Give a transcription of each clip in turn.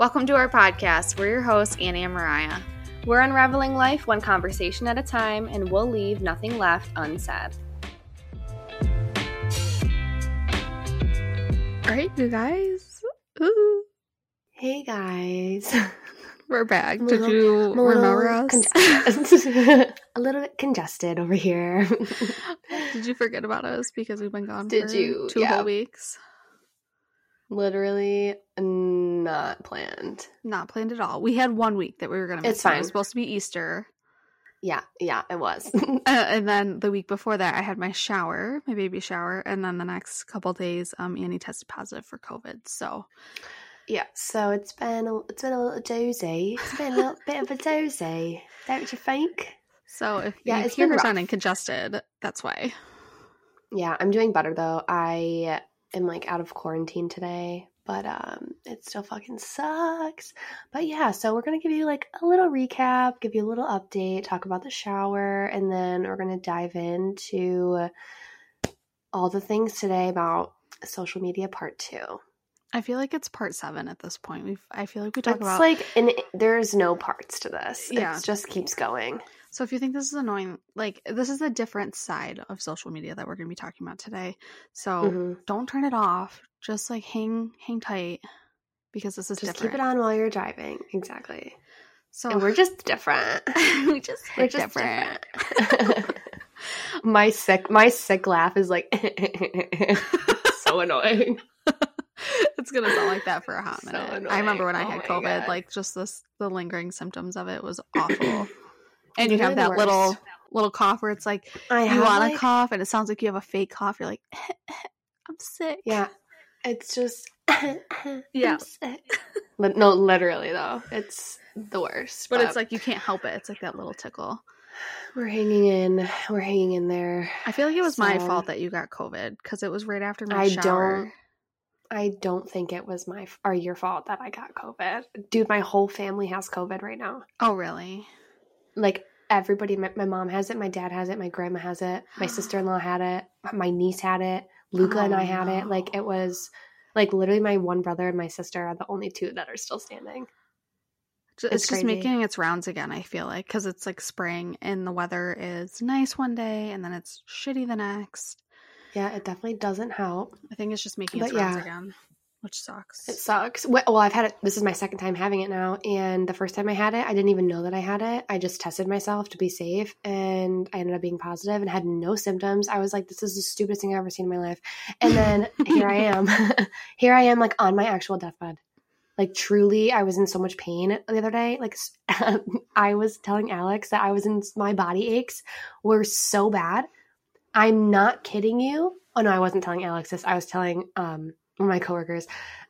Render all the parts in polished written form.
Welcome to our podcast. We're your hosts, Annie and Mariah. We're unraveling life one conversation at a time, and we'll leave nothing left unsaid. All right, you guys. Ooh. Hey, guys. We're back. Did you remember us? A little bit congested over here. Did you forget about us because we've been gone for two whole weeks? Literally not planned. Not planned at all. We had 1 week that we were going to miss. It's fine. It was supposed to be Easter. Yeah, it was. And then the week before that, I had my baby shower. And then the next couple days, Annie tested positive for COVID. So, yeah. So it's been a little doozy. It's been a little bit of a doozy. Don't you think? So if you hear her sounding congested, that's why. Yeah, I'm doing better, though. I am, out of quarantine today. But it still fucking sucks. But yeah, so we're going to give you a little recap, give you a little update, talk about the shower, and then we're going to dive into all the things today about social media part 2. I feel like it's part 7 at this point. There's no parts to this. Yeah. It just keeps going. So if you think this is annoying, this is a different side of social media that we're going to be talking about today. So Don't turn it off. Just hang tight because this is just different. Just keep it on while you're driving. Exactly. So and we're just different. We're just different. My sick laugh is so annoying. It's going to sound like that for a hot minute. Annoying. I remember when I had COVID, God. The lingering symptoms of it was awful. And you have that little cough where it's you want to cough and it sounds like you have a fake cough. You're like, I'm sick. Yeah. It's just, yeah. I'm sick. No, literally though. It's the worst. But it's you can't help it. It's that little tickle. We're hanging in there. I feel like it was my fault that you got COVID because it was right after my shower. I don't think it was my or your fault that I got COVID. Dude, my whole family has COVID right now. Oh, really? Everybody, my mom has it, my dad has it, my grandma has it, my sister-in-law had it, my niece had it, Luca and I had it. It was, literally my one brother and my sister are the only two that are still standing. It's just making its rounds again, I feel like, because it's, spring and the weather is nice one day and then it's shitty the next. Yeah, it definitely doesn't help. I think it's just making its rounds again, which sucks. It sucks. Well, I've had it. This is my second time having it now, and the first time I had it, I didn't even know that I had it. I just tested myself to be safe, and I ended up being positive and had no symptoms. I was like, this is the stupidest thing I've ever seen in my life. And then here I am. Here I am, on my actual deathbed. Truly, I was in so much pain the other day. I was telling Alex that my body aches were so bad. I'm not kidding you. Oh, no, I wasn't telling Alex this. I was telling one of my coworkers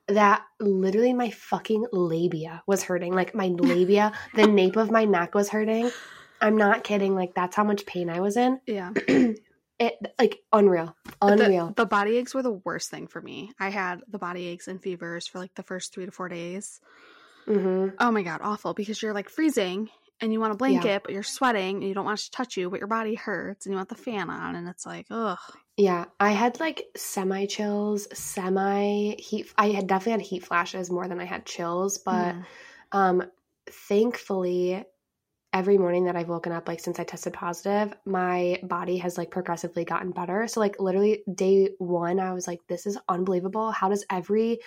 that literally my fucking labia was hurting. My labia, the nape of my neck was hurting. I'm not kidding. That's how much pain I was in. Yeah. Unreal. Unreal. The body aches were the worst thing for me. I had the body aches and fevers for, the first 3 to 4 days. Mm-hmm. Oh, my God. Awful. Because you're, freezing. And you want a blanket, yeah. But you're sweating, and you don't want it to touch you, but your body hurts, and you want the fan on, and it's ugh. Yeah, I had, semi-chills, semi-heat. I had definitely had heat flashes more than I had chills, but thankfully, every morning that I've woken up, since I tested positive, my body has, progressively gotten better. So, literally, day 1, I was like, this is unbelievable. How does every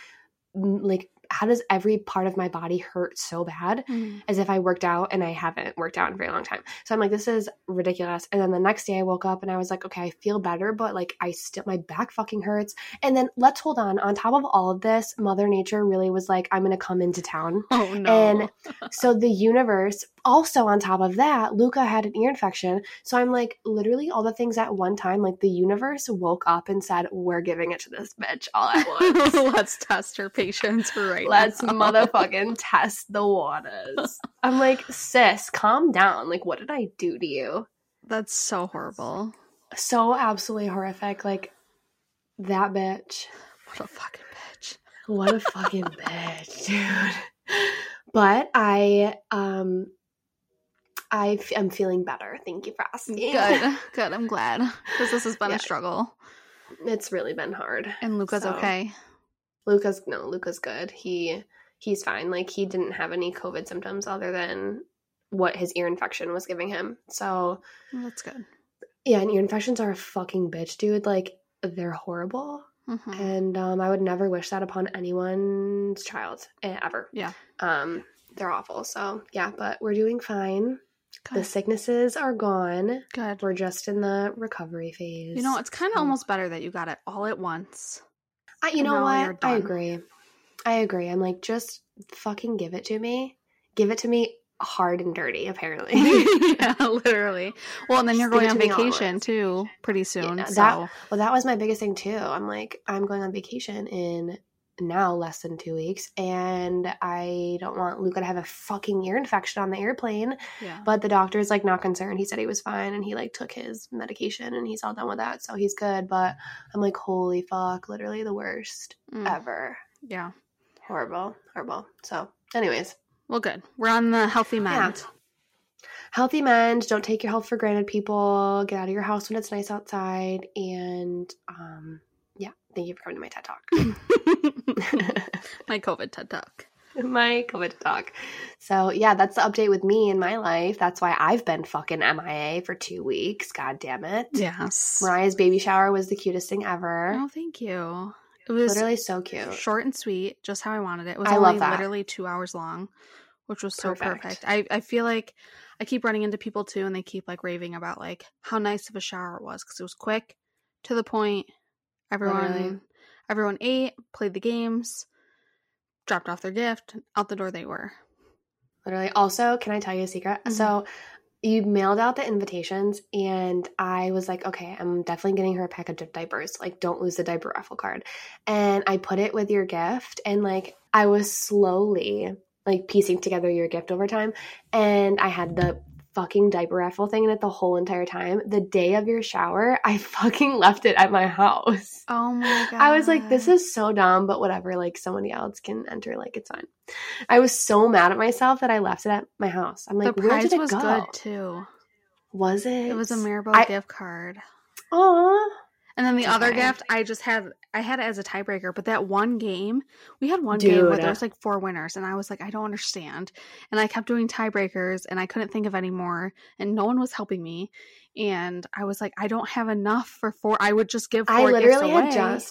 part of my body hurt so bad as if I worked out and I haven't worked out in a very long time? So I'm like, this is ridiculous. And then the next day I woke up and I was like, okay, I feel better, but my back fucking hurts. And then let's hold on top of all of this, Mother Nature really was like, I'm going to come into town. Oh no. And so the universe also on top of that, Luca had an ear infection. So I'm literally all the things at one time, the universe woke up and said, we're giving it to this bitch all at once. Let's test her patience right. Let's motherfucking test the waters. I'm like, sis, calm down. What did I do to you? That's so horrible. So absolutely horrific. That bitch. What a fucking bitch. What a fucking bitch, dude. But I'm feeling better. Thank you for asking. Good. I'm glad. Because this has been a struggle. It's really been hard. And Luca's okay. Luca's good. He he's fine. Like, he didn't have any COVID symptoms other than what his ear infection was giving him. So that's good. Yeah, and ear infections are a fucking bitch, dude. Like, they're horrible. Mm-hmm. And I would never wish that upon anyone's child ever. Yeah. They're awful. So, yeah, but we're doing fine. Good. The sicknesses are gone. Good. We're just in the recovery phase. You know, it's kind of almost better that you got it all at once. You know what? I agree. I'm like, just fucking give it to me. Give it to me hard and dirty, apparently. Yeah, literally. Well, and then you're going on vacation, too, pretty soon. Yeah, that was my biggest thing, too. I'm like, I'm going on vacation in now less than 2 weeks, and I don't want Luca to have a fucking ear infection on the airplane. Yeah. But the doctor's like not concerned. He said he was fine, and he like took his medication, and he's all done with that, so he's good. But I'm like, holy fuck, literally the worst ever. Yeah, horrible. So anyways, well, good, we're on the healthy mend. Yeah. Healthy mend. Don't take your health for granted, people. Get out of your house when it's nice outside. And thank you for coming to my TED Talk. My COVID TED Talk. My COVID Talk. So, yeah, that's the update with me in my life. That's why I've been fucking MIA for 2 weeks. God damn it. Yes. Mariah's baby shower was the cutest thing ever. Oh, thank you. It was literally so cute. Short and sweet. Just how I wanted it. It was literally 2 hours long, which was so perfect. I feel like I keep running into people, too, and they keep, like, raving about, like, how nice of a shower it was because it was quick, to the point. Everyone ate, played the games, dropped off their gift, out the door they were. Literally. Also, can I tell you a secret? Mm-hmm. So you mailed out the invitations, and I was like, okay, I'm definitely getting her a package of diapers. Like, don't lose the diaper raffle card. And I put it with your gift, and, like, I was slowly, like, piecing together your gift over time, and I had the fucking diaper raffle thing in it the whole entire time. The day of your shower, I fucking left it at my house. Oh my god. I was like, this is so dumb, but whatever, like, somebody else can enter, like, it's fine. I was so mad at myself that I left it at my house. I'm like, where did it go? The prize was good too. Was it? It was a Mirabelle gift card. Aww. And then the other gift, I had it as a tiebreaker, but that one game, we had one game where there was like four winners, and I was like, I don't understand. And I kept doing tiebreakers, and I couldn't think of any more, and no one was helping me. And I was like, I don't have enough for four. I would just give four gifts away.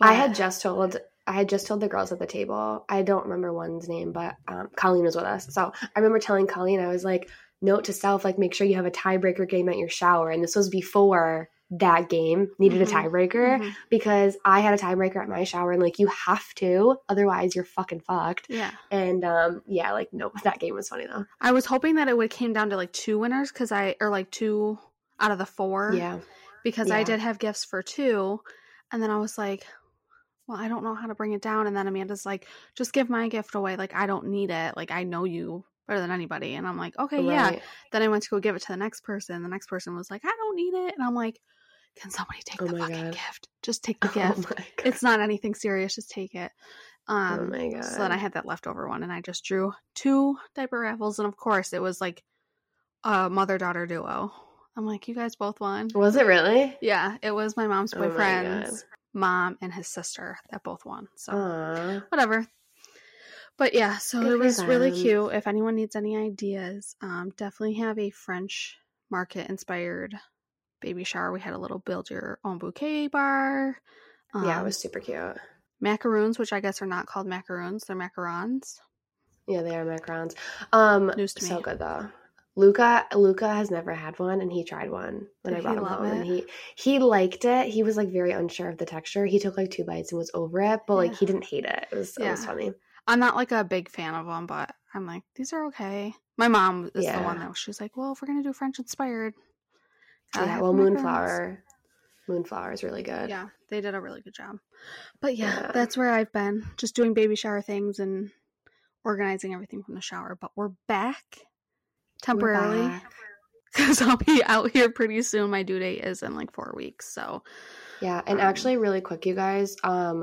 I had just told the girls at the table, I don't remember one's name, but Colleen was with us. So I remember telling Colleen, I was like, note to self, like, make sure you have a tiebreaker game at your shower. And this was before that game needed a tiebreaker, because I had a tiebreaker at my shower, and like, you have to, otherwise you're fucking fucked. Yeah. And that game was funny though. I was hoping that it would came down to like two winners, because like two out of the four. Yeah. Because I did have gifts for two, and then I was like, well, I don't know how to bring it down. And then Amanda's like, just give my gift away. Like, I don't need it. Like, I know you better than anybody. And I'm like, okay, right. Yeah. Then I went to go give it to the next person. The next person was like, I don't need it. And I'm like, can somebody take the fucking gift? Just take the gift. It's not anything serious. Just take it. Oh my god. So then I had that leftover one, and I just drew two diaper raffles. And of course, it was like a mother-daughter duo. I'm like, you guys both won. Was it really? Yeah. It was my mom's boyfriend's mom and his sister that both won. So whatever. But yeah, so it was really cute. If anyone needs any ideas, definitely have a French market-inspired baby shower. We had a little build-your-own bouquet bar. It was super cute. Macaroons, which I guess are not called macaroons. They're macarons. Yeah, they are macarons. News to me. So good, though. Luca has never had one, and he tried one when I brought him home, and he liked it. He was, like, very unsure of the texture. He took, like, two bites and was over it, but, like, he didn't hate it. It was funny. I'm not, like, a big fan of them, but I'm like, these are okay. My mom is the one that she's like, well, if we're going to do French-inspired. Yeah, well, Moonflower. Moonflower is really good. Yeah, they did a really good job. But, yeah, that's where I've been, just doing baby shower things and organizing everything from the shower. But we're back temporarily because I'll be out here pretty soon. My due date is in, like, 4 weeks, so. Yeah, and actually really quick, you guys, while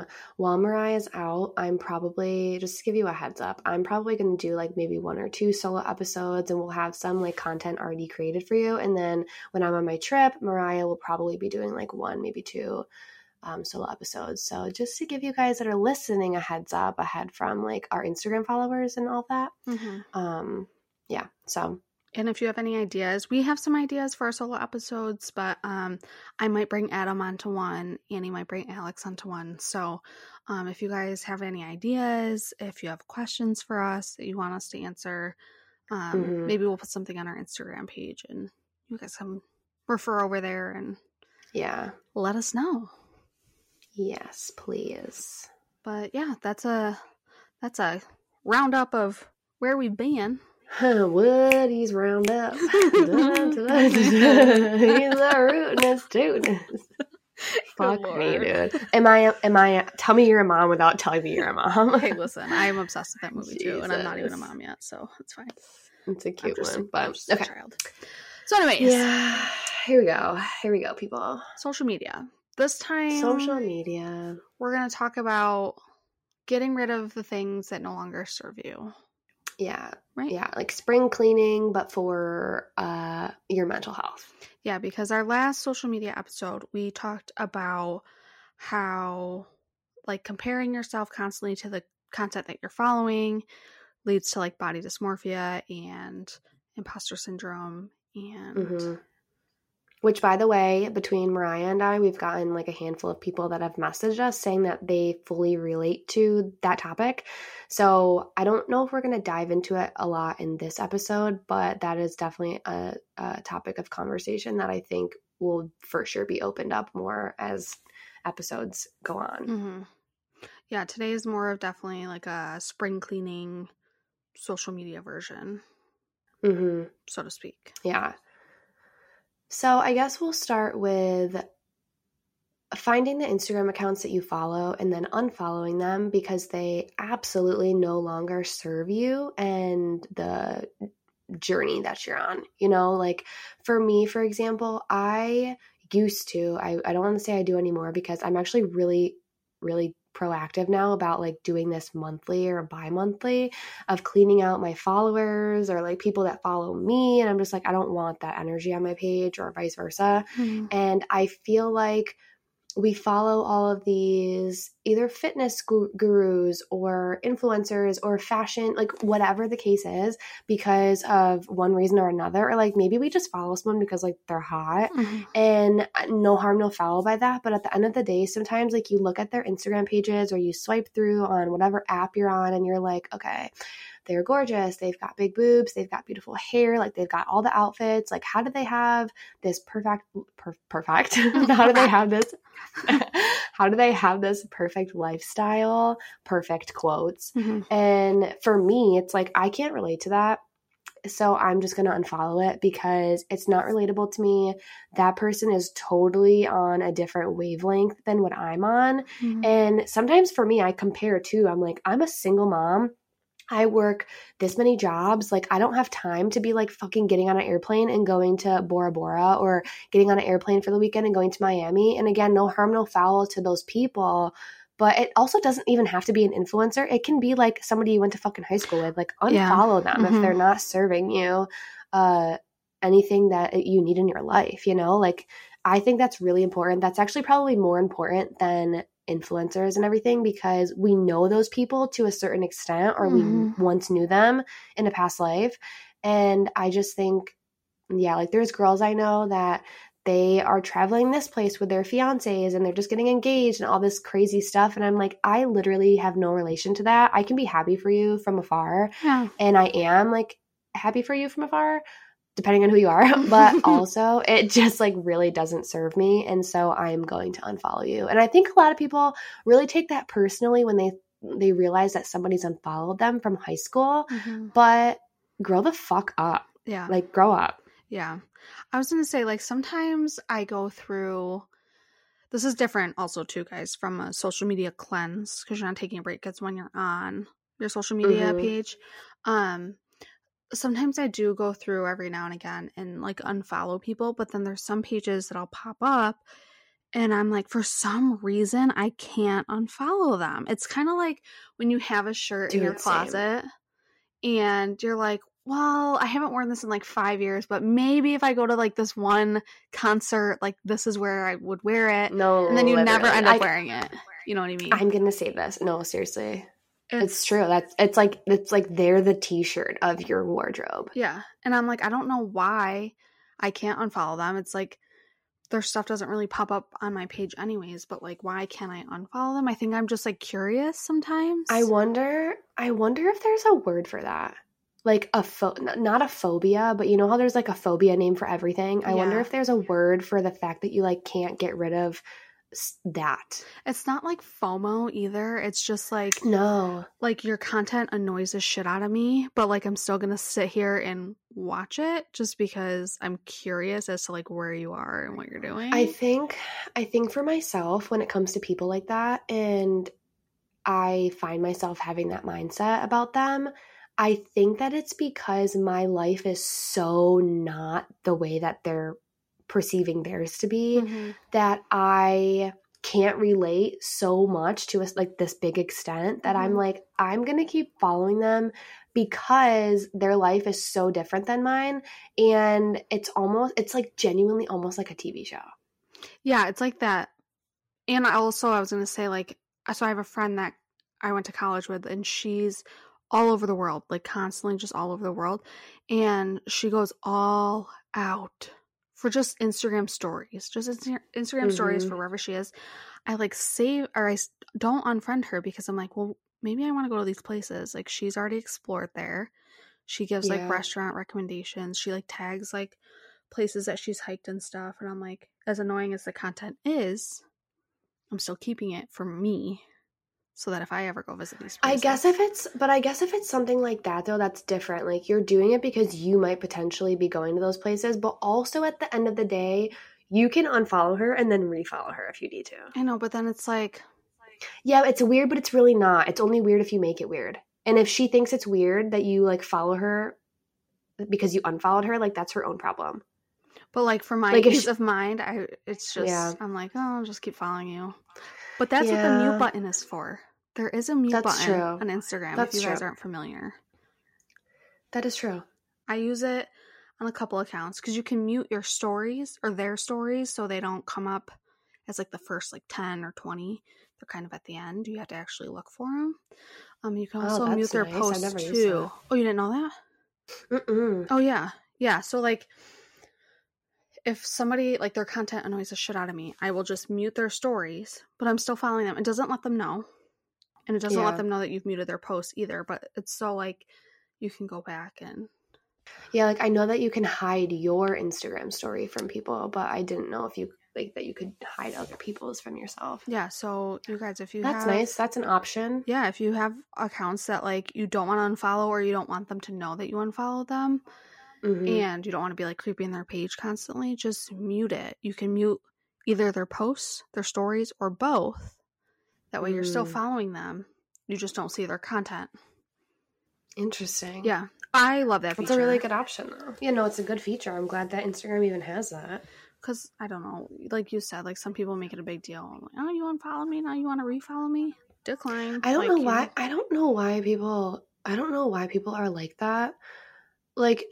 Mariah's out, I'm probably, just to give you a heads up, I'm probably going to do like maybe one or two solo episodes, and we'll have some like content already created for you. And then when I'm on my trip, Mariah will probably be doing like one, maybe two solo episodes. So just to give you guys that are listening a heads up ahead from like our Instagram followers and all that. Mm-hmm. Yeah. So. And if you have any ideas, we have some ideas for our solo episodes, but I might bring Adam onto one. Annie might bring Alex onto one. So if you guys have any ideas, if you have questions for us that you want us to answer, mm-hmm. maybe we'll put something on our Instagram page and you guys can refer over there and let us know. Yes, please. But yeah, that's a roundup of where we've been. Woody's Roundup. He's a rootin' us tootin' us. Fuck me, dude. Am I? Tell me you're a mom without telling me you're a mom. Hey, listen, I'm obsessed with that movie too, and I'm not even a mom yet, so it's fine. It's a cute one, but I'm just a child. So, anyways, here we go, people. Social media. This time, social media. We're gonna talk about getting rid of the things that no longer serve you. Yeah. Right. Yeah. Like spring cleaning, but for your mental health. Yeah. Because our last social media episode, we talked about how like comparing yourself constantly to the content that you're following leads to like body dysmorphia and imposter syndrome. And mm-hmm. Which, by the way, between Mariah and I, we've gotten like a handful of people that have messaged us saying that they fully relate to that topic. So I don't know if we're going to dive into it a lot in this episode, but that is definitely a topic of conversation that I think will for sure be opened up more as episodes go on. Mm-hmm. Yeah, today is more of definitely like a spring cleaning social media version, mm-hmm. so to speak. Yeah. So I guess we'll start with finding the Instagram accounts that you follow and then unfollowing them because they absolutely no longer serve you and the journey that you're on. You know, like for me, for example, I used to, I don't want to say I do anymore because I'm actually really, really proactive now about like doing this monthly or bi-monthly of cleaning out my followers or like people that follow me. And I'm just like, I don't want that energy on my page or vice versa. Mm-hmm. And I feel like we follow all of these either fitness gurus or influencers or fashion, like whatever the case is, because of one reason or another, or like maybe we just follow someone because like they're hot mm-hmm. and no harm, no foul by that. But at the end of the day, sometimes like you look at their Instagram pages or you swipe through on whatever app you're on and you're like, okay, they're gorgeous. They've got big boobs. They've got beautiful hair. Like they've got all the outfits. Like how do they have this perfect? How do they have this perfect lifestyle? Perfect quotes. Mm-hmm. And for me, it's like I can't relate to that. So I'm just going to unfollow it because it's not relatable to me. That person is totally on a different wavelength than what I'm on. Mm-hmm. And sometimes for me, I compare too. I'm like, I'm a single mom. I work this many jobs. Like I don't have time to be like fucking getting on an airplane and going to Bora Bora or getting on an airplane for the weekend and going to Miami. And again, no harm, no foul to those people. But it also doesn't even have to be an influencer. It can be like somebody you went to fucking high school with. Like unfollow them mm-hmm. if they're not serving you anything that you need in your life, you know? Like I think that's really important. That's actually probably more important than influencers and everything because we know those people to a certain extent or mm-hmm. we once knew them in a past life. And I just think, yeah, like there's girls I know that they are traveling this place with their fiancés and they're just getting engaged and all this crazy stuff. And I'm like, I literally have no relation to that. I can be happy for you from afar. Yeah. And I am like happy for you from afar, depending on who you are, but also it just like really doesn't serve me. And so I'm going to unfollow you. And I think a lot of people really take that personally when they realize that somebody's unfollowed them from high school, mm-hmm. but grow the fuck up. Yeah. Like grow up. Yeah. I was going to say like sometimes I go through, this is different also too guys from a social media cleanse because you're not taking a break. It's when you're on your social media mm-hmm. page. Sometimes I do go through every now and again and like unfollow people, but then there's some pages that I'll pop up and I'm like, for some reason, I can't unfollow them. It's kind of like when you have a shirt in your closet and you're like, well, I haven't worn this in like 5 years, but maybe if I go to like this one concert, like this is where I would wear it. No, and then you literally. Never end up wearing it. You know what I mean? I'm gonna say this. No, seriously, it's true. It's like they're the T-shirt of your wardrobe. Yeah, and I'm like, I don't know why I can't unfollow them. It's like their stuff doesn't really pop up on my page anyways, but like, why can't I unfollow them? I think I'm just like curious sometimes. I wonder if there's a word for that. Like not a phobia, but you know how there's like a phobia name for everything? I wonder if there's a word for the fact that you like can't get rid of that. It's not like FOMO either. It's just like, no, like your content annoys the shit out of me, but like I'm still gonna sit here and watch it just because I'm curious as to like where you are and what you're doing. I think for myself, when it comes to people like that, and I find myself having that mindset about them, I think that it's because my life is so not the way that they're perceiving theirs to be, mm-hmm. that I can't relate so much to like this big extent that mm-hmm. I'm like, I'm going to keep following them because their life is so different than mine. And it's like genuinely almost like a TV show. Yeah, it's like that. And also I was going to say like, so I have a friend that I went to college with, and she's all over the world, like constantly just all over the world. And she goes all out for just Instagram stories, just Instagram mm-hmm. stories for wherever she is. I like save, or I don't unfriend her because I'm like, well, maybe I want to go to these places. Like she's already explored there. She gives like restaurant recommendations. She like tags like places that she's hiked and stuff. And I'm like, as annoying as the content is, I'm still keeping it for me. So that if I ever go visit these places. I guess if it's something like that though, that's different. Like you're doing it because you might potentially be going to those places, but also at the end of the day, you can unfollow her and then refollow her if you need to. I know, but then it's like, yeah, it's weird, but it's really not. It's only weird if you make it weird. And if she thinks it's weird that you like follow her because you unfollowed her, like that's her own problem. But like for my peace of mind, it's just I'm like, oh, I'll just keep following you. But that's what the mute button is for. There is a mute button on Instagram if you guys aren't familiar. That is true. I use it on a couple accounts because you can mute your stories or their stories so they don't come up as like the first like 10 or 20. They're kind of at the end. You have to actually look for them. You can also mute their posts too. Oh, you didn't know that? Mm-mm. Oh, yeah. Yeah. So like, if somebody, like their content annoys the shit out of me, I will just mute their stories, but I'm still following them. It doesn't let them know. And it doesn't let them know that you've muted their posts either. But it's so like you can go back and. Yeah, like I know that you can hide your Instagram story from people, but I didn't know if you like that you could hide other people's from yourself. Yeah. So you guys, if you that's nice. That's an option. Yeah. If you have accounts that like you don't want to unfollow or you don't want them to know that you unfollow them. Mm-hmm. And you don't want to be like creeping their page constantly, just mute it. You can mute either their posts, their stories, or both. That way you're still following them. You just don't see their content. Interesting. Yeah. I love that feature. It's a really good option though. Yeah, no, it's a good feature. I'm glad that Instagram even has that. Because, I don't know, like you said, like some people make it a big deal. I'm like, oh, you unfollow me? Now you want to refollow me? Decline. I don't know why people are like that. Like,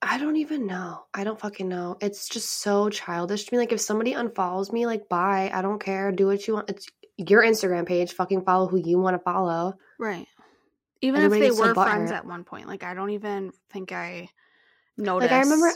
I don't even know. I don't fucking know. It's just so childish to me. Like if somebody unfollows me, like bye, I don't care. Do what you want. It's your Instagram page. Fucking follow who you want to follow. Right. Even if they were friends at one point. Like I don't even think I noticed. Like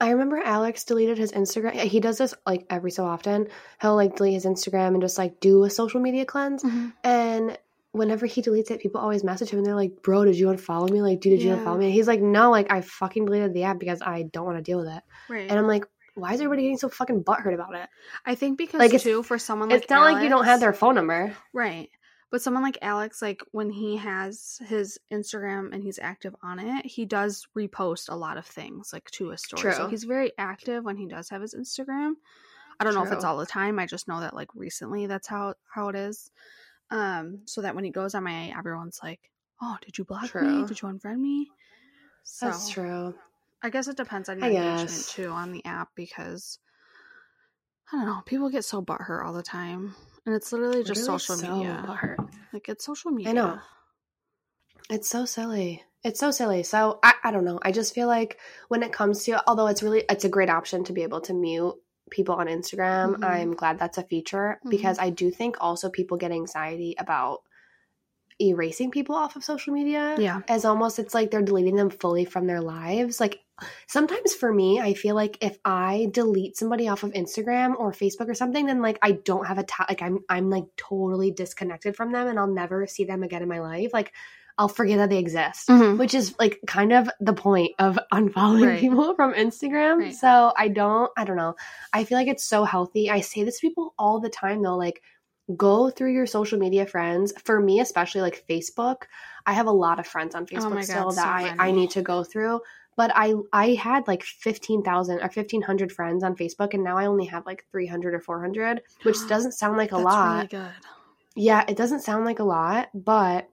I remember Alex deleted his Instagram. He does this like every so often. He'll like delete his Instagram and just like do a social media cleanse. Mm-hmm. And whenever he deletes it, people always message him and they're like, bro, did you unfollow me? Like, dude, did you unfollow me? And he's like, no, like, I fucking deleted the app because I don't want to deal with it. Right. And I'm like, why is everybody getting so fucking butthurt about it? I think because, like, too, for someone like Alex. It's not like you don't have their phone number. Right. But someone like Alex, like, when he has his Instagram and he's active on it, he does repost a lot of things, like, to his story. True. So he's very active when he does have his Instagram. I don't know if it's all the time. I just know that, like, recently that's how it is. So that when he goes on my, everyone's like, oh, did you block me? Did you unfriend me? So, that's true. I guess it depends on your engagement too on the app because, I don't know, people get so butthurt all the time. And it's literally just social media. Butthurt. Like it's social media. I know. It's so silly. It's so silly. So I don't know. I just feel like when it comes to, although it's a great option to be able to mute people on Instagram. Mm-hmm. I'm glad that's a feature because I do think also people get anxiety about erasing people off of social media. Yeah. As almost it's like they're deleting them fully from their lives. Like sometimes for me, I feel like if I delete somebody off of Instagram or Facebook or something, then like I don't have I'm like totally disconnected from them and I'll never see them again in my life. Like I'll forget that they exist, which is like kind of the point of unfollowing people from Instagram. Right. So I don't know. I feel like it's so healthy. I say this to people all the time though, like go through your social media friends. For me, especially like Facebook, I have a lot of friends on Facebook I need to go through. But I had like 15,000 or 1,500 friends on Facebook and now I only have like 300 or 400, which doesn't sound like a lot. That's really good. Yeah, it doesn't sound like a lot, but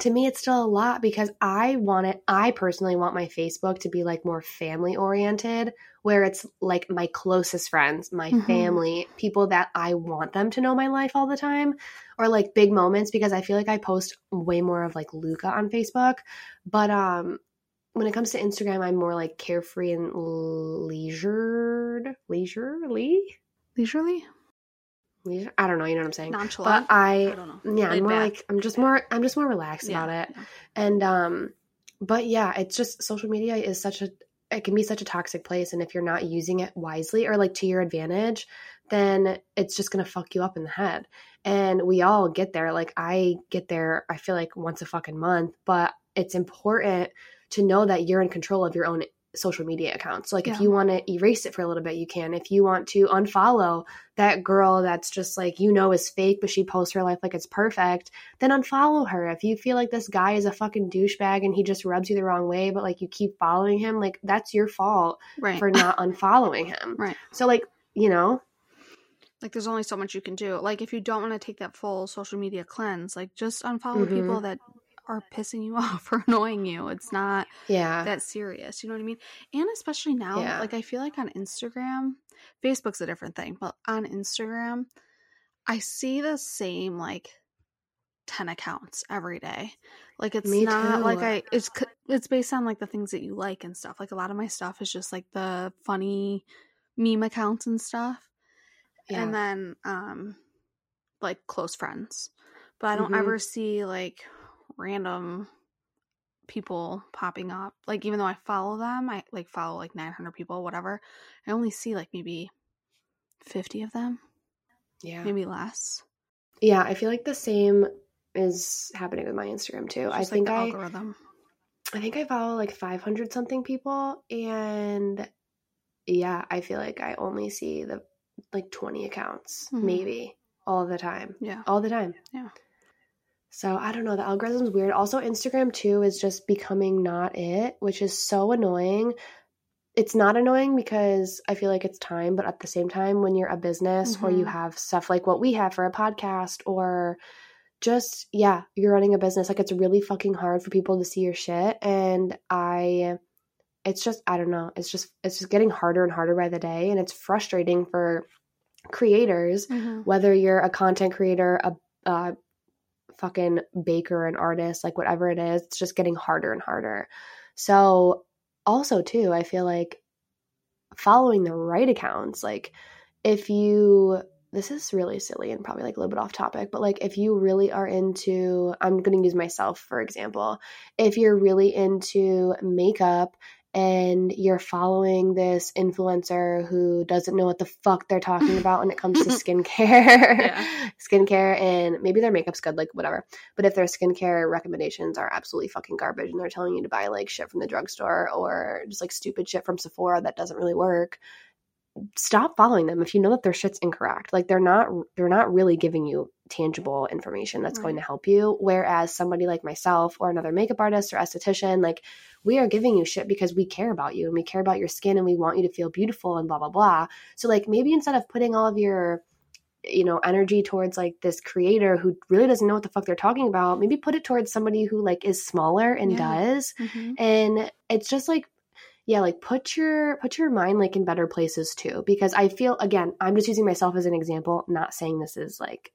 to me, it's still a lot because I personally want my Facebook to be like more family oriented, where it's like my closest friends, my family, people that I want them to know my life all the time, or like big moments, because I feel like I post way more of like Luca on Facebook. But when it comes to Instagram, I'm more like carefree and leisurely. I don't know. You know what I'm saying? Nonchalant. But I don't know. Yeah, I'm more like, I'm just more relaxed about it. Yeah. And, but yeah, it's just social media is it can be such a toxic place. And if you're not using it wisely or like to your advantage, then it's just going to fuck you up in the head. And we all get there. Like I get there, I feel like once a fucking month, but it's important to know that you're in control of your own social media accounts. So like if you want to erase it for a little bit, you can. If you want to unfollow that girl that's just like, you know, is fake, but she posts her life like it's perfect, then unfollow her. If you feel like this guy is a fucking douchebag and he just rubs you the wrong way, but like you keep following him, like that's your fault for not unfollowing him. Right. So like, you know, like there's only so much you can do. Like if you don't want to take that full social media cleanse, like just unfollow people that are pissing you off or annoying you. It's not that serious. You know what I mean? And especially now, like I feel like on Instagram, Facebook's a different thing, but on Instagram, I see the same like 10 accounts every day. Like it's it's based on like the things that you like and stuff. Like a lot of my stuff is just like the funny meme accounts and stuff. Yeah. And then like close friends. But I don't ever see like random people popping up. Like even though I follow them, I like follow like 900 people, whatever, I only see like maybe 50 of them, maybe less. I feel like the same is happening with my Instagram too. I think like the algorithm. I think I follow like 500 something people, and I feel like I only see the like 20 accounts maybe all the time. So I don't know. The algorithm's weird. Also, Instagram too is just becoming not it, which is so annoying. It's not annoying because I feel like it's time, but at the same time, when you're a business or you have stuff like what we have for a podcast or just, you're running a business, like it's really fucking hard for people to see your shit. And it's just, I don't know. It's just getting harder and harder by the day. And it's frustrating for creators, whether you're a content creator, a fucking baker, an artist, like whatever it is, it's just getting harder and harder. So also too, I feel like following the right accounts, like if you, this is really silly and probably like a little bit off topic, but like if you really are into, I'm going to use myself for example, if you're really into makeup and you're following this influencer who doesn't know what the fuck they're talking about when it comes to skincare, and maybe their makeup's good, like whatever. But if their skincare recommendations are absolutely fucking garbage and they're telling you to buy like shit from the drugstore or just like stupid shit from Sephora that doesn't really work, stop following them if you know that their shit's incorrect. Like they're not really giving you tangible information that's going to help you. Whereas somebody like myself or another makeup artist or esthetician, like we are giving you shit because we care about you and we care about your skin and we want you to feel beautiful and blah, blah, blah. So like maybe instead of putting all of your, you know, energy towards like this creator who really doesn't know what the fuck they're talking about, maybe put it towards somebody who like is smaller and does. And it's just like, like put your mind like in better places too, because I feel, again, I'm just using myself as an example, not saying this is like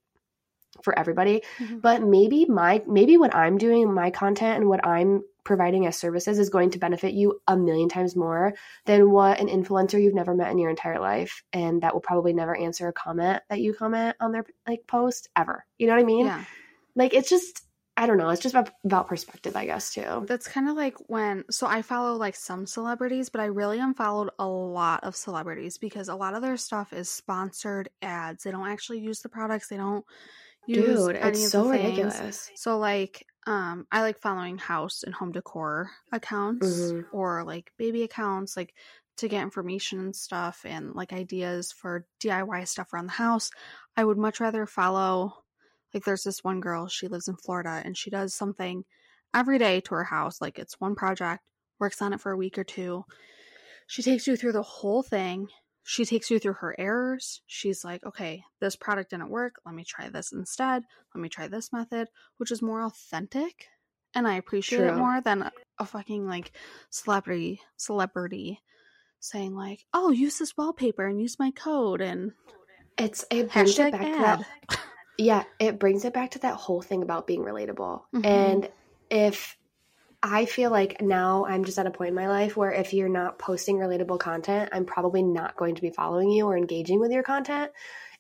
for everybody. Mm-hmm. But maybe what I'm doing, my content and what I'm providing as services is going to benefit you 1,000,000 times more than what an influencer you've never met in your entire life. And that will probably never answer a comment that you comment on their like post ever. You know what I mean? Yeah. Like, it's just, I don't know. It's just about perspective, I guess, too. That's kind of like when, so I follow like some celebrities, but I really unfollowed a lot of celebrities because a lot of their stuff is sponsored ads. They don't actually use the products. They don't use any of the things. Dude, it's so ridiculous. So like, I like following house and home decor accounts mm-hmm. or like baby accounts, like to get information and stuff and like ideas for DIY stuff around the house. I would much rather follow, like there's this one girl, she lives in Florida and she does something every day to her house. Like it's one project, works on it for a week or two. She takes you through the whole thing. She takes you through her errors. She's like, okay, this product didn't work. Let me try this instead. Let me try this method, which is more authentic. And I appreciate it more than a fucking like celebrity saying like, oh, use this wallpaper and use my code. And it brings it back to that. Yeah, it brings it back to that whole thing about being relatable. Mm-hmm. And if I feel like now I'm just at a point in my life where if you're not posting relatable content, I'm probably not going to be following you or engaging with your content.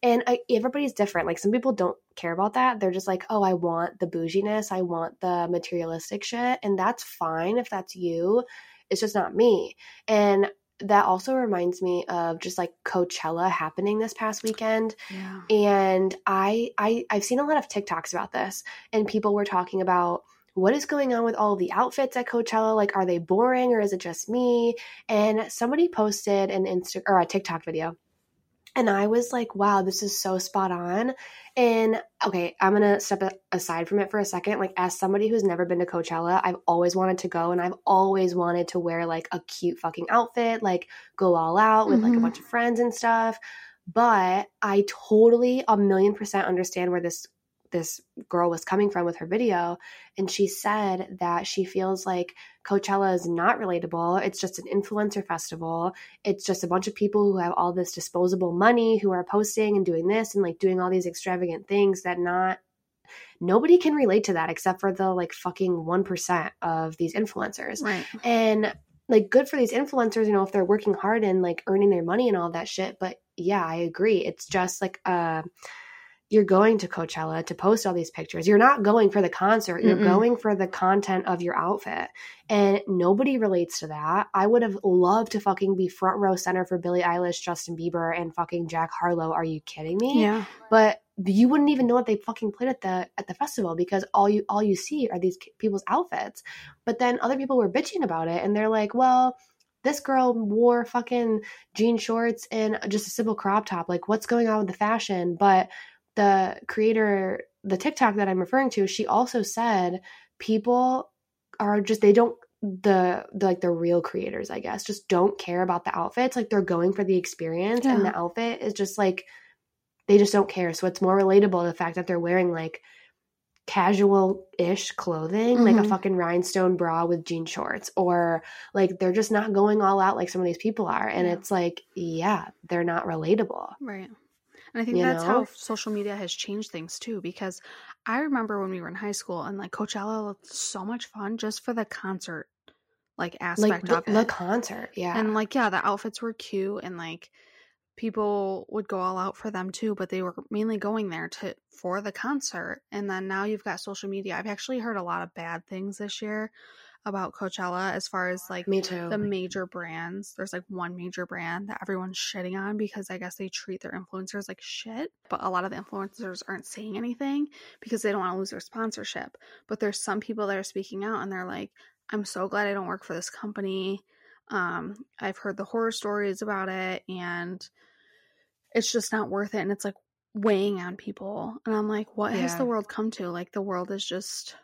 And everybody's different. Like some people don't care about that. They're just like, oh, I want the bouginess. I want the materialistic shit. And that's fine if that's you. It's just not me. And that also reminds me of just like Coachella happening this past weekend. Yeah. And I've seen a lot of TikToks about this and people were talking about, what is going on with all of the outfits at Coachella? Like, are they boring or is it just me? And somebody posted an a TikTok video. And I was like, wow, this is so spot on. And okay, I'm going to step aside from it for a second. Like as somebody who's never been to Coachella, I've always wanted to go and I've always wanted to wear like a cute fucking outfit, like go all out with mm-hmm. like a bunch of friends and stuff. But I totally 1,000,000% understand where this girl was coming from with her video. And she said that she feels like Coachella is not relatable. It's just an influencer festival. It's just a bunch of people who have all this disposable money who are posting and doing this and like doing all these extravagant things that nobody can relate to that except for the like fucking 1% of these influencers. Right. And like good for these influencers, you know, if they're working hard and like earning their money and all that shit. But yeah, I agree. It's just like, you're going to Coachella to post all these pictures. You're not going for the concert. You're going for the content of your outfit. And nobody relates to that. I would have loved to fucking be front row center for Billie Eilish, Justin Bieber, and fucking Jack Harlow. Are you kidding me? Yeah. But you wouldn't even know what they fucking played at the festival because all you see are these people's outfits. But then other people were bitching about it and they're like, well, this girl wore fucking jean shorts and just a simple crop top. Like what's going on with the fashion? But the creator, the TikTok that I'm referring to, she also said people are just, they don't, the real creators, I guess, just don't care about the outfits. Like they're going for the experience and the outfit is just like, they just don't care. So it's more relatable, the fact that they're wearing like casual-ish clothing, like a fucking rhinestone bra with jean shorts, or like they're just not going all out like some of these people are. And it's like, yeah, they're not relatable. Right. And I think that's how social media has changed things too, because I remember when we were in high school and like Coachella looked so much fun just for the concert, like aspect of it. The concert. Yeah. And like, yeah, the outfits were cute and like people would go all out for them too, but they were mainly going there for the concert. And then now you've got social media. I've actually heard a lot of bad things this year about Coachella as far as like the major brands. There's like one major brand that everyone's shitting on because I guess they treat their influencers like shit, but a lot of the influencers aren't saying anything because they don't want to lose their sponsorship. But there's some people that are speaking out and they're like, I'm so glad I don't work for this company. I've heard the horror stories about it and it's just not worth it. And it's like weighing on people. And I'm like, what has the world come to? Like the world is just...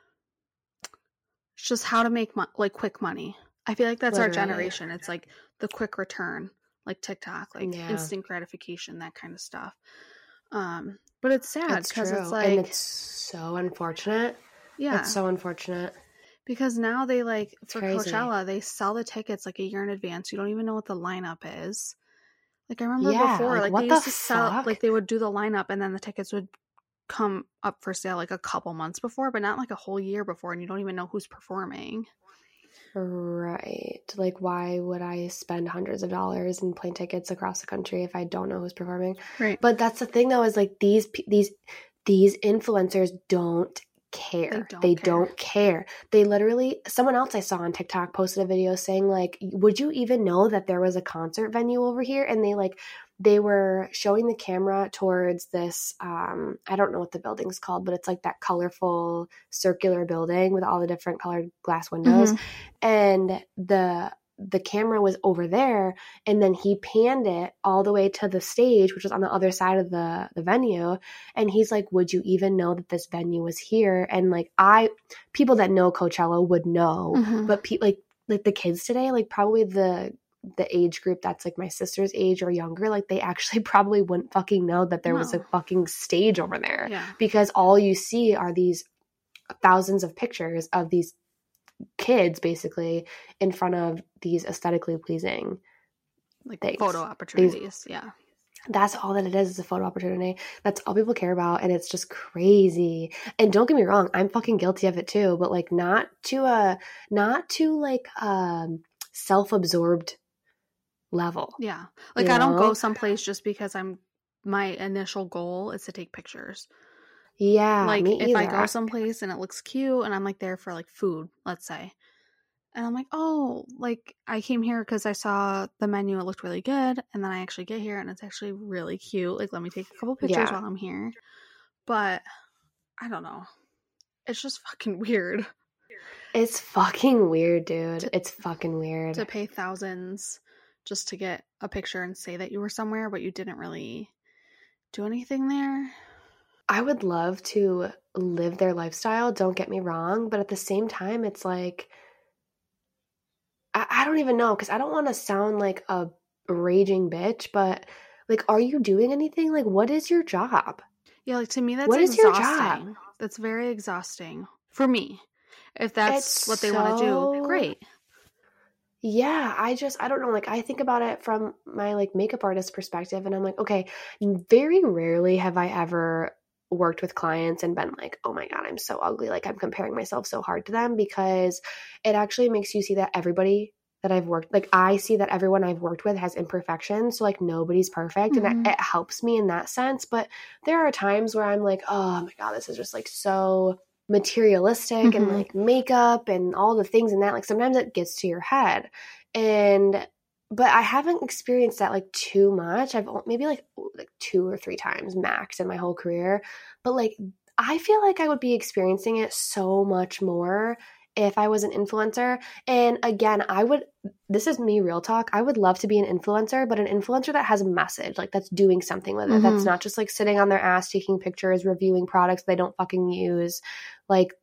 It's just how to make like quick money. I feel like that's literally our generation. It's like the quick return, like TikTok, like instant gratification, that kind of stuff. But it's sad because it's like, and it's so unfortunate. Yeah, it's so unfortunate because now they like it's crazy. Coachella, they sell the tickets like a year in advance. You don't even know what the lineup is. Like I remember before, like they used to sell, like they would do the lineup and then the tickets would come up for sale like a couple months before, but not like a whole year before, and you don't even know who's performing. Right. Like, why would I spend hundreds of dollars and plane tickets across the country if I don't know who's performing? Right. But that's the thing, though, is like these influencers don't care. They don't care. They literally, someone else I saw on TikTok posted a video saying, like, would you even know that there was a concert venue over here? And they were showing the camera towards this, I don't know what the building's called, but it's like that colorful circular building with all the different colored glass windows. Mm-hmm. And the camera was over there, and then he panned it all the way to the stage, which was on the other side of the venue. And he's like, would you even know that this venue was here? And like, people that know Coachella would know, mm-hmm. but like the kids today, like probably the age group that's like my sister's age or younger, like they actually probably wouldn't fucking know that there was a fucking stage over there, because all you see are these thousands of pictures of these kids basically in front of these aesthetically pleasing like things. Photo opportunities. That's all that it is a photo opportunity. That's all people care about, and it's just crazy. And don't get me wrong, I'm fucking guilty of it too, but like not to self-absorbed level. Yeah. Like I don't go someplace just because my initial goal is to take pictures. Yeah. Like if I go someplace and it looks cute and I'm like there for like food, let's say. And I'm like, oh, like I came here because I saw the menu. It looked really good. And then I actually get here and it's actually really cute. Like let me take a couple pictures while I'm here. But I don't know. It's just fucking weird. It's fucking weird, dude. It's fucking weird. To pay thousands just to get a picture and say that you were somewhere, but you didn't really do anything there. I would love to live their lifestyle, don't get me wrong, but at the same time, it's like, I don't even know, because I don't want to sound like a raging bitch, but, like, are you doing anything? Like, what is your job? Yeah, like, to me, that's exhausting. What is your job? That's very exhausting for me. If that's what they want to do, great. Yeah, I don't know, like, I think about it from my, like, makeup artist perspective, and I'm like, okay, very rarely have I ever worked with clients and been like, oh my God, I'm so ugly. Like I'm comparing myself so hard to them, because it actually makes you see that everybody that I've worked, like I see that everyone I've worked with has imperfections. So like nobody's perfect, mm-hmm. and it helps me in that sense. But there are times where I'm like, oh my God, this is just like so materialistic, mm-hmm. and like makeup and all the things and that, like sometimes it gets to your head. But I haven't experienced that like too much. I've maybe like 2 or 3 times max in my whole career. But like I feel like I would be experiencing it so much more if I was an influencer. And again, this is me real talk. I would love to be an influencer, but an influencer that has a message, like that's doing something with it. Mm-hmm. That's not just like sitting on their ass, taking pictures, reviewing products they don't fucking use. Like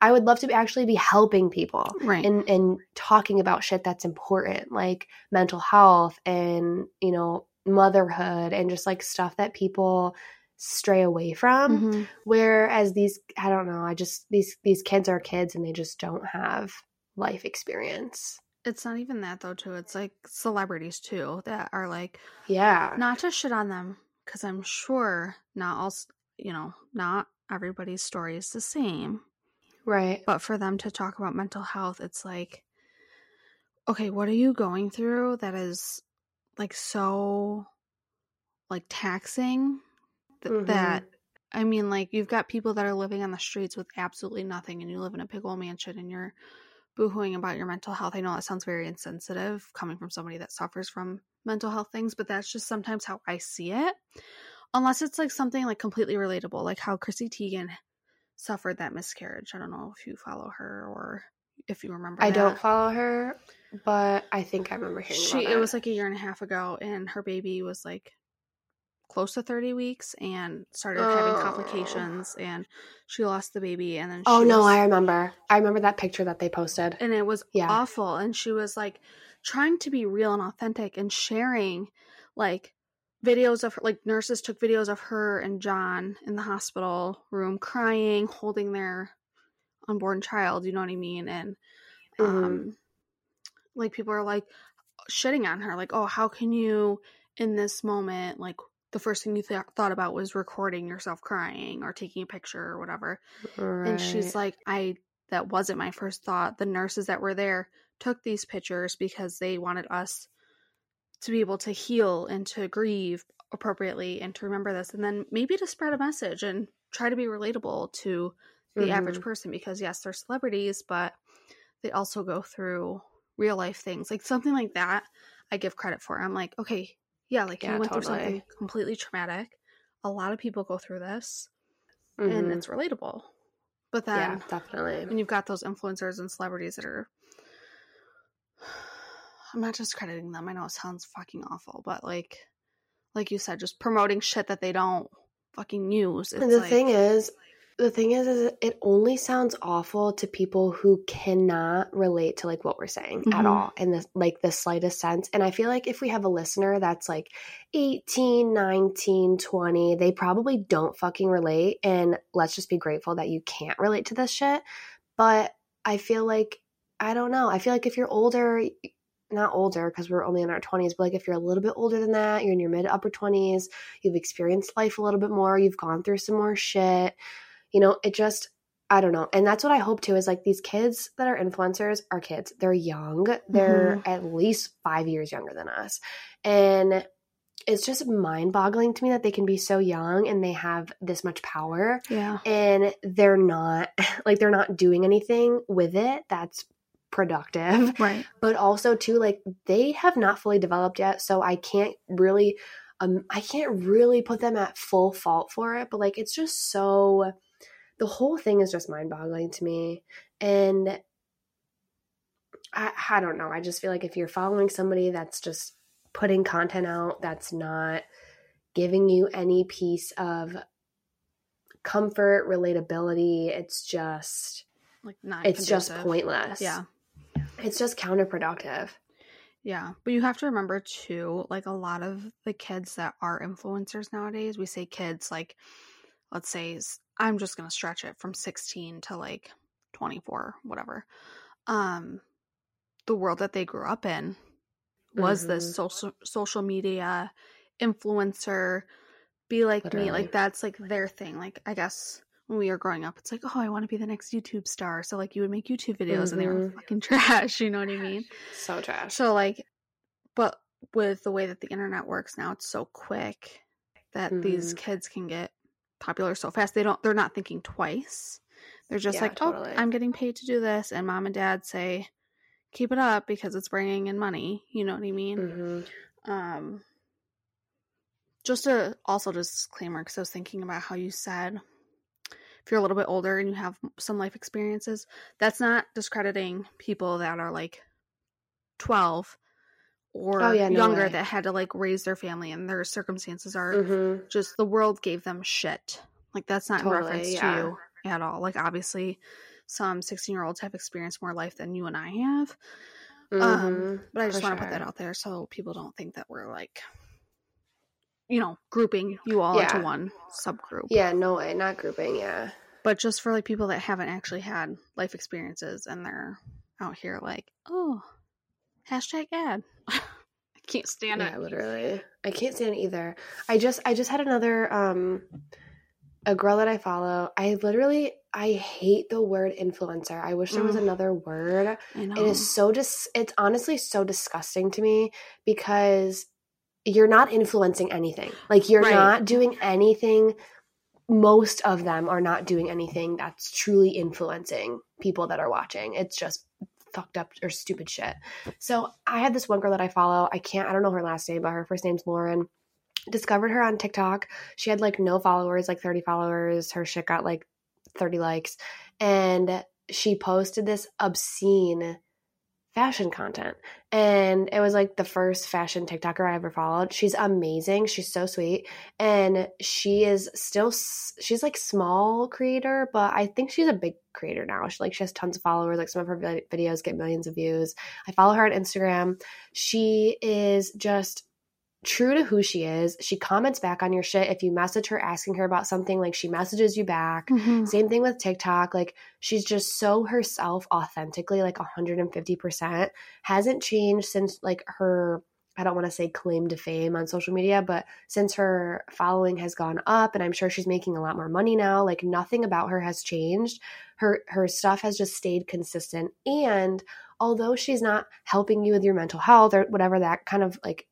I would love to actually be helping people, right. and talking about shit that's important, like mental health and, you know, motherhood and just like stuff that people stray away from. Mm-hmm. Whereas these kids are kids and they just don't have life experience. It's not even that though, too. It's like celebrities too that are like, not to shit on them, because I'm sure not everybody's story is the same. Right. But for them to talk about mental health, it's like, okay, what are you going through that is like so like taxing mm-hmm. that, I mean, like you've got people that are living on the streets with absolutely nothing and you live in a big old mansion and you're boohooing about your mental health. I know that sounds very insensitive coming from somebody that suffers from mental health things, but that's just sometimes how I see it. Unless it's like something like completely relatable, like how Chrissy Teigen suffered that miscarriage. I don't know if you follow her or if you remember. I don't follow her, but I think I remember hearing about it. It was like a year and a half ago, and her baby was like close to 30 weeks and started having complications, and she lost the baby. And then I remember that picture that they posted, and it was awful. And she was like trying to be real and authentic and sharing like videos of her, like nurses took videos of her and John in the hospital room crying, holding their unborn child, you know what I mean? And like people are like shitting on her, like, oh, how can you in this moment, like the first thing you thought about was recording yourself crying or taking a picture or whatever. Right. And she's like, that wasn't my first thought. The nurses that were there took these pictures because they wanted us to be able to heal and to grieve appropriately and to remember this. And then maybe to spread a message and try to be relatable to the average person, because yes, they're celebrities, but they also go through real life things. Like something like that, I give credit for. I'm like, okay, yeah, like you went through something completely traumatic. A lot of people go through this and it's relatable. But then definitely. When you've got those influencers and celebrities that are, I'm not discrediting them. I know it sounds fucking awful, but like you said, just promoting shit that they don't fucking use. It's and the thing is it only sounds awful to people who cannot relate to like what we're saying at all in the, like the slightest sense. And I feel like if we have a listener that's like 18, 19, 20, they probably don't fucking relate. And let's just be grateful that you can't relate to this shit. But I feel like, I don't know. I feel like if you're older, not older because we're only in our 20s, but like if you're a little bit older than that, you're in your mid to upper 20s, you've experienced life a little bit more, you've gone through some more shit. You know, it just, I don't know. And that's what I hope too, is like these kids that are influencers are kids. They're young. They're at least 5 years younger than us. And it's just mind boggling to me that they can be so young and they have this much power and they're not doing anything with it that's productive. Right. But also too, like they have not fully developed yet. So I can't really put them at full fault for it, but like, it's just so, the whole thing is just mind boggling to me. And I don't know. I just feel like if you're following somebody that's just putting content out, that's not giving you any piece of comfort, relatability, it's just, like not it's conducive. Just pointless. Yeah. It's just counterproductive. Yeah, but you have to remember too, like a lot of the kids that are influencers nowadays, we say kids, like let's say I'm just going to stretch it from 16 to like 24, whatever. The world that they grew up in was this social media influencer, be like literally. Me, like that's like their thing. Like I guess when we were growing up, it's like, oh, I want to be the next YouTube star. So like you would make YouTube videos and they were fucking trash. You know what I mean? So trash. So like, but with the way that the internet works now, it's so quick that these kids can get popular so fast. They're not thinking twice. They're just oh, I'm getting paid to do this. And mom and dad say, keep it up because it's bringing in money. You know what I mean? Just a, also just disclaimer, because I was thinking about how you said, if you're a little bit older and you have some life experiences, that's not discrediting people that are like 12 or younger that had to like raise their family and their circumstances are just the world gave them shit. Like that's not in reference to you at all. Like obviously some 16-year-olds have experienced more life than you and I have. But I just want to put that out there so people don't think that we're like, you know, grouping you all into one subgroup. Yeah, no way. Not grouping, but just for, like, people that haven't actually had life experiences and they're out here like, oh, hashtag ad. I can't stand it. Yeah, literally. I can't stand it either. I just had another, a girl that I follow. I hate the word influencer. I wish there was another word. I know. It is so, it's honestly so disgusting to me because you're not influencing anything. Like you're not doing anything. Most of them are not doing anything that's truly influencing people that are watching. It's just fucked up or stupid shit. So I had this one girl that I follow. I don't know her last name, but her first name's Lauren. Discovered her on TikTok. She had like no followers, like 30 followers. Her shit got like 30 likes. And she posted this obscene fashion content. And it was like the first fashion TikToker I ever followed. She's amazing. She's so sweet. And she is still, she's like small creator, but I think she's a big creator now. She has tons of followers. Like some of her videos get millions of views. I follow her on Instagram. She is just true to who she is. She comments back on your shit. If you message her asking her about something, like she messages you back. Same thing with TikTok. Like she's just so herself authentically, like 150%. Hasn't changed since like her I don't want to say claim to fame on social media, but since her following has gone up and I'm sure she's making a lot more money now, like nothing about her has changed. Her stuff has just stayed consistent. And although she's not helping you with your mental health or whatever that kind of like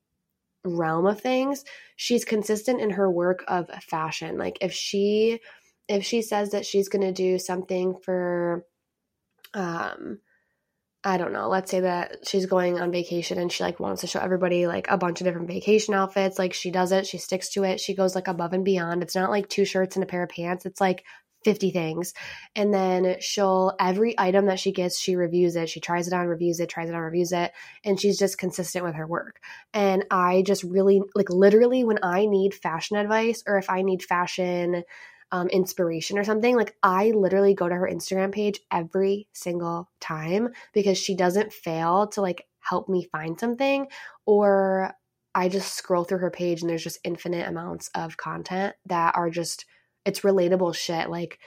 realm of things, she's consistent in her work of fashion. Like if she says that she's going to do something for, I don't know, let's say that she's going on vacation and she like wants to show everybody like a bunch of different vacation outfits. Like she does it, she sticks to it. She goes like above and beyond. It's not like 2 shirts and a pair of pants. It's like 50 things. And then every item that she gets, she reviews it. She tries it on, reviews it, tries it on, reviews it. And she's just consistent with her work. And I just really like literally when I need fashion advice or if I need fashion inspiration or something, like I literally go to her Instagram page every single time because she doesn't fail to like help me find something, or I just scroll through her page and there's just infinite amounts of content that are just, it's relatable shit. Like,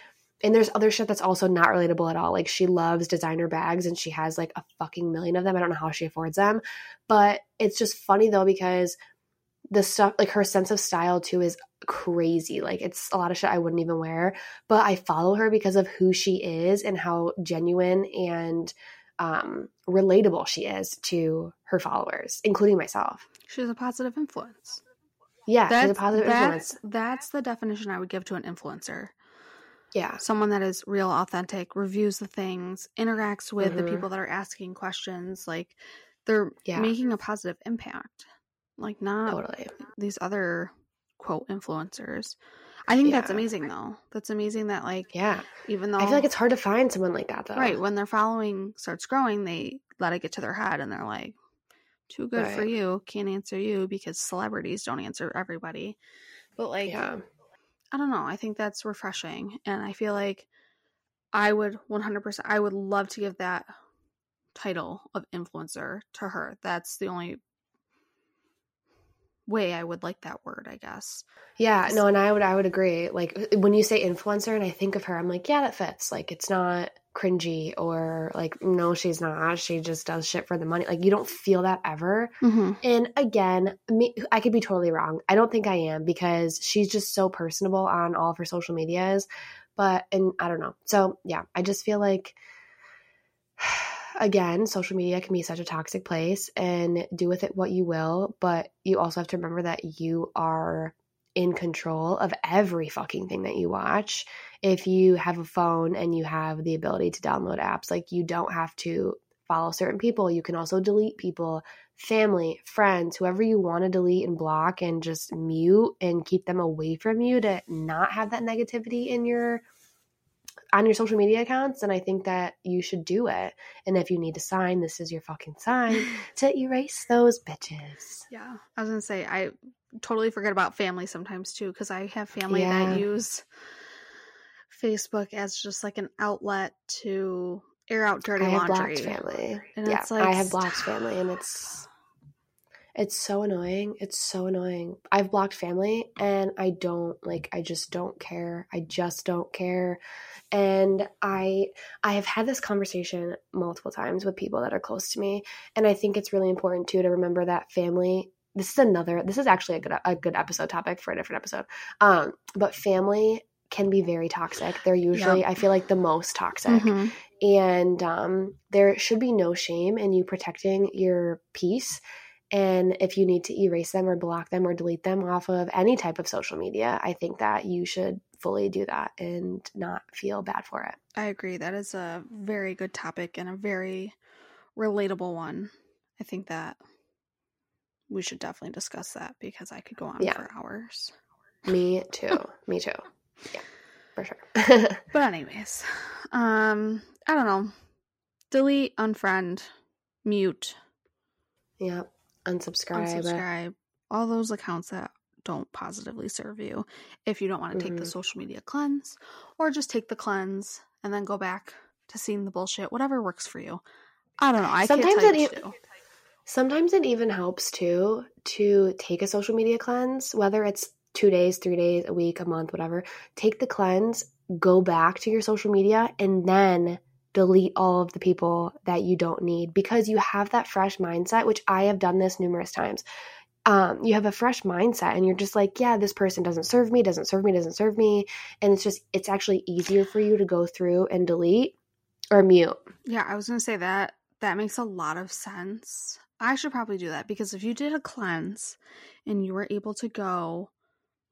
and there's other shit that's also not relatable at all. Like she loves designer bags and she has like a fucking million of them. I don't know how she affords them, but it's just funny though, because the stuff, like her sense of style too is crazy. Like it's a lot of shit I wouldn't even wear, but I follow her because of who she is and how genuine and relatable she is to her followers, including myself. She's a positive influence. Yeah, she's a positive influence. That's the definition I would give to an influencer. Yeah. Someone that is real, authentic, reviews the things, interacts with the people that are asking questions. Like they're making a positive impact. Like not these other quote influencers. I think that's amazing though. That's amazing that like even though I feel like it's hard to find someone like that though. Right. When their following starts growing, they let it get to their head and they're like, too good for you, can't answer you because celebrities don't answer everybody. But like I don't know. I think that's refreshing. And I feel like I would 100% I would love to give that title of influencer to her. That's the only way I would like that word, I guess. Yeah, no, and I would agree. Like when you say influencer and I think of her, I'm like, yeah, that fits. Like it's not cringy or like, no, she's not. She just does shit for the money. Like you don't feel that ever. Mm-hmm. And again, I could be totally wrong. I don't think I am because she's just so personable on all of her social medias. And I don't know. So yeah, I just feel like again, social media can be such a toxic place and do with it what you will, but you also have to remember that you are in control of every fucking thing that you watch. If you have a phone and you have the ability to download apps, like you don't have to follow certain people. You can also delete people, family, friends, whoever you want to delete and block and just mute and keep them away from you to not have that negativity in your on your social media accounts. And I think that you should do it. And if you need a sign, this is your fucking sign to erase those bitches. Yeah. I was going to say, I totally forget about family sometimes too, because I have family that use Facebook as just like an outlet to air out dirty laundry. I have blocked family. And it's like, I have blocked family and it's so annoying. It's so annoying. I've blocked family and I just don't care. I just don't care. And I have had this conversation multiple times with people that are close to me. And I think it's really important too, to remember that family, this is actually a good episode topic for a different episode. But family can be very toxic. They're usually, I feel like, the most toxic. Mm-hmm. And there should be no shame in you protecting your peace. And if you need to erase them or block them or delete them off of any type of social media, I think that you should fully do that and not feel bad for it. I agree. That is a very good topic and a very relatable one. I think that we should definitely discuss that because I could go on for hours. Me too. Me too. Yeah, for sure. But anyways, I don't know. Delete, unfriend, mute. Yeah. Unsubscribe. All those accounts that don't positively serve you. If you don't want to take the social media cleanse, or just take the cleanse and then go back to seeing the bullshit, whatever works for you. I don't know. Sometimes it even helps too to take a social media cleanse, whether it's 2 days, 3 days, a week, a month, whatever. Take the cleanse, go back to your social media, and then delete all of the people that you don't need, because you have that fresh mindset, which I have done this numerous times. You have a fresh mindset and you're just like, yeah, this person doesn't serve me. And it's actually easier for you to go through and delete or mute. Yeah, I was going to say that makes a lot of sense. I should probably do that, because if you did a cleanse and you were able to go,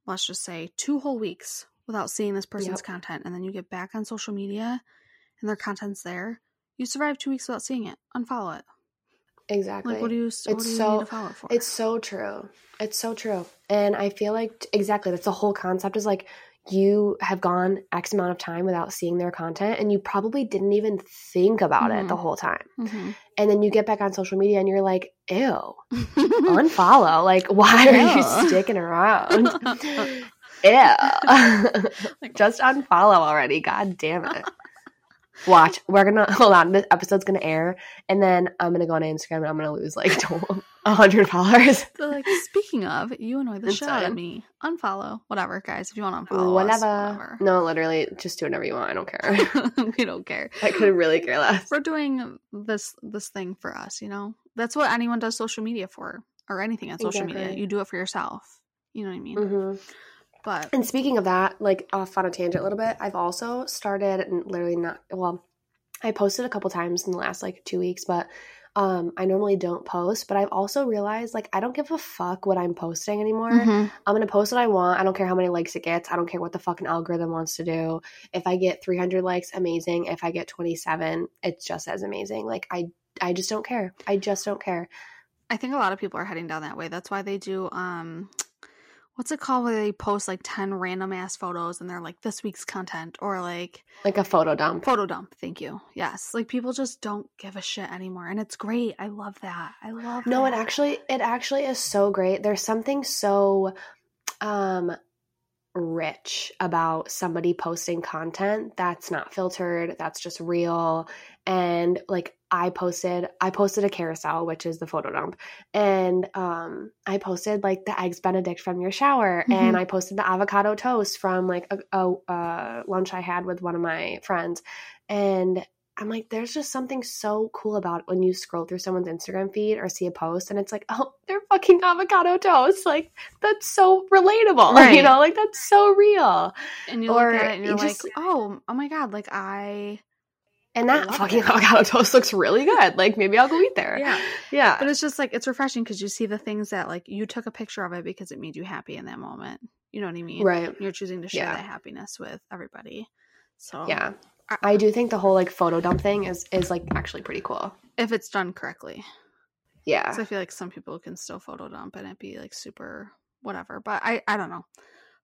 let's just say 2 whole weeks without seeing this person's content, and then you get back on social media and their content's there, you survive 2 weeks without seeing it. Unfollow it. Exactly. Like, what do you need to follow it for? It's so true. And I feel like, exactly, that's the whole concept, is like, you have gone X amount of time without seeing their content and you probably didn't even think about it the whole time. Mm-hmm. And then you get back on social media and you're like, ew, unfollow. Like, why are you sticking around? Ew. Just unfollow already. God damn it. Watch, hold on, this episode's gonna air, and then I'm gonna go on Instagram and I'm gonna lose like 100 followers. So, like, speaking of, you annoy the shit out of me. Unfollow, whatever, guys. If you want to unfollow, whatever. No, literally, just do whatever you want. I don't care. We don't care. I could really care less. We're doing this thing for us, you know. That's what anyone does social media for, or anything on social media. You do it for yourself. You know what I mean? Mm-hmm. But. And speaking of that, like, off on a tangent a little bit, I've also started, and literally not, well, I posted a couple times in the last like 2 weeks, but I normally don't post, but I've also realized, like, I don't give a fuck what I'm posting anymore. Mm-hmm. I'm going to post what I want. I don't care how many likes it gets. I don't care what the fucking algorithm wants to do. If I get 300 likes, amazing. If I get 27, it's just as amazing. Like, I just don't care. I just don't care. I think a lot of people are heading down that way. That's why they do, what's it called, where they post like 10 random ass photos and they're like, this week's content, or like a photo dump. Photo dump. Thank you. Yes. Like, people just don't give a shit anymore. And it's great. I love that. No, it actually is so great. There's something so rich about somebody posting content that's not filtered, that's just real. And like, I posted a carousel, which is the photo dump, and I posted like the eggs Benedict from your shower, mm-hmm. and I posted the avocado toast from like a lunch I had with one of my friends. And I'm like, there's just something so cool about it when you scroll through someone's Instagram feed or see a post and it's like, oh, they're fucking avocado toast. Like, that's so relatable. Right. You know, like, that's so real. And you look at it and you're just, like, oh my God, like And that fucking avocado toast looks really good. Like, maybe I'll go eat there. Yeah. But it's just like, it's refreshing, because you see the things that, like, you took a picture of it because it made you happy in that moment. You know what I mean? Right. And you're choosing to share that happiness with everybody. So yeah, I do think the whole like photo dump thing is like actually pretty cool if it's done correctly. Yeah. So I feel like some people can still photo dump and it be like super whatever. But I don't know.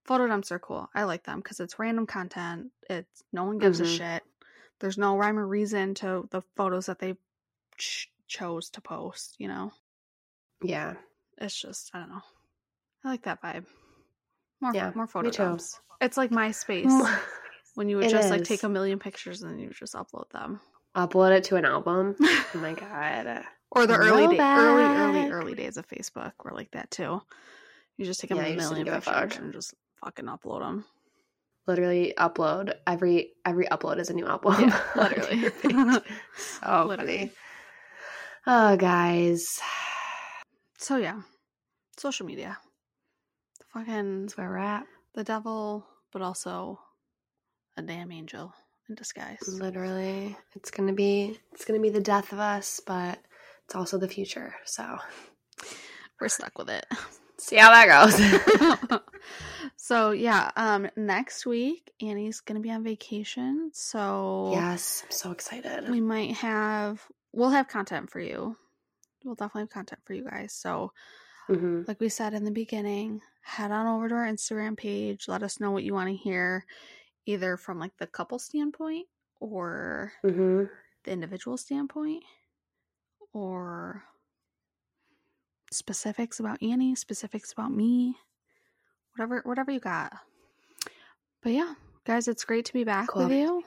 Photo dumps are cool. I like them because it's random content. It's no one gives a shit. There's no rhyme or reason to the photos that they chose to post, you know? Yeah. It's just, I don't know. I like that vibe. More photo dumps. It's like MySpace when you would like take a million pictures and then you would just upload them. Upload it to an album. Oh my God. Or the early days of Facebook were like that too. You just take a million pictures and just fucking upload them. Literally upload. Every upload is a new upload. Yeah, literally. So literally. Funny. Oh, guys. So, yeah. Social media. That's where we're at. The devil, but also a damn angel in disguise. Literally. It's gonna be the death of us, but it's also the future. So we're stuck with it. See how that goes. So, yeah, next week, Annie's going to be on vacation, so... Yes, I'm so excited. We'll have content for you. We'll definitely have content for you guys, so like we said in the beginning, head on over to our Instagram page. Let us know what you want to hear, either from, like, the couple standpoint or the individual standpoint, or... specifics about Annie, specifics about me, whatever you got. But yeah, guys, it's great to be back with you.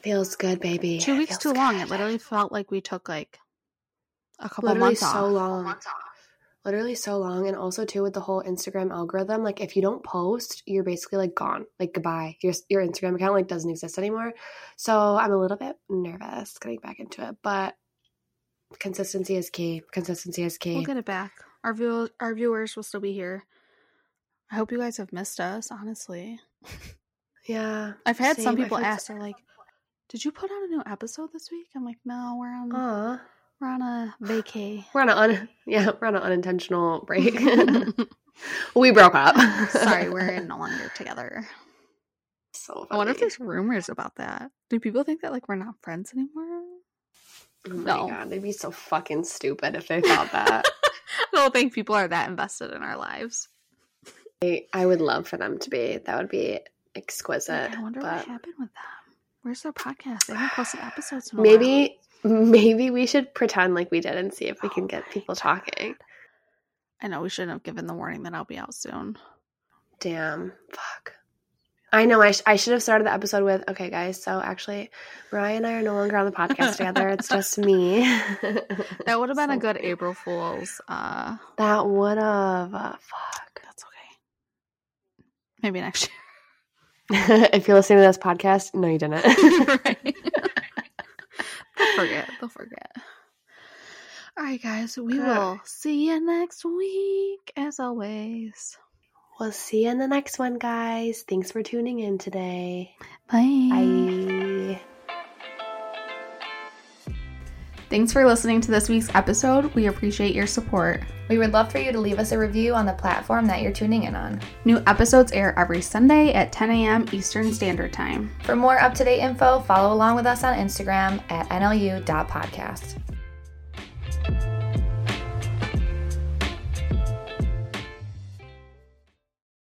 Feels good, baby. 2 weeks too long. It literally felt like we took like a couple months off. So long. literally so long. And also too, with the whole Instagram algorithm, like if you don't post, you're basically like gone, like goodbye. Your Instagram account like doesn't exist anymore. So I'm a little bit nervous getting back into it, but consistency is key. Consistency is key. We'll get it back. Our viewers will still be here. I hope you guys have missed us, honestly. Yeah. I've had some people ask, they're like, did you put out a new episode this week? I'm like, no, we're on a vacay. We're on an unintentional break. We broke up. Sorry, we're no longer together. So funny. I wonder if there's rumors about that. Do people think that like we're not friends anymore? Oh my God, they'd be so fucking stupid if they thought that. I don't think people are that invested in our lives. I would love for them to be. That would be exquisite. I wonder what happened with them. Where's their podcast? They haven't posted episodes in a while. Maybe we should pretend like we did and see if we can get people talking. I know we shouldn't have given the warning that I'll be out soon. Damn. Fuck. I know. I should have started the episode with, okay, guys, so actually, Mariah and I are no longer on the podcast together. It's just me. That would have been a good April Fool's. That would have. Fuck. That's okay. Maybe next year. If you're listening to this podcast, no, you didn't. Right. They'll forget. All right, guys. We will see you next week, as always. We'll see you in the next one, guys. Thanks for tuning in today. Bye. Thanks for listening to this week's episode. We appreciate your support. We would love for you to leave us a review on the platform that you're tuning in on. New episodes air every Sunday at 10 a.m. Eastern Standard Time. For more up-to-date info, follow along with us on Instagram at nlu.podcast.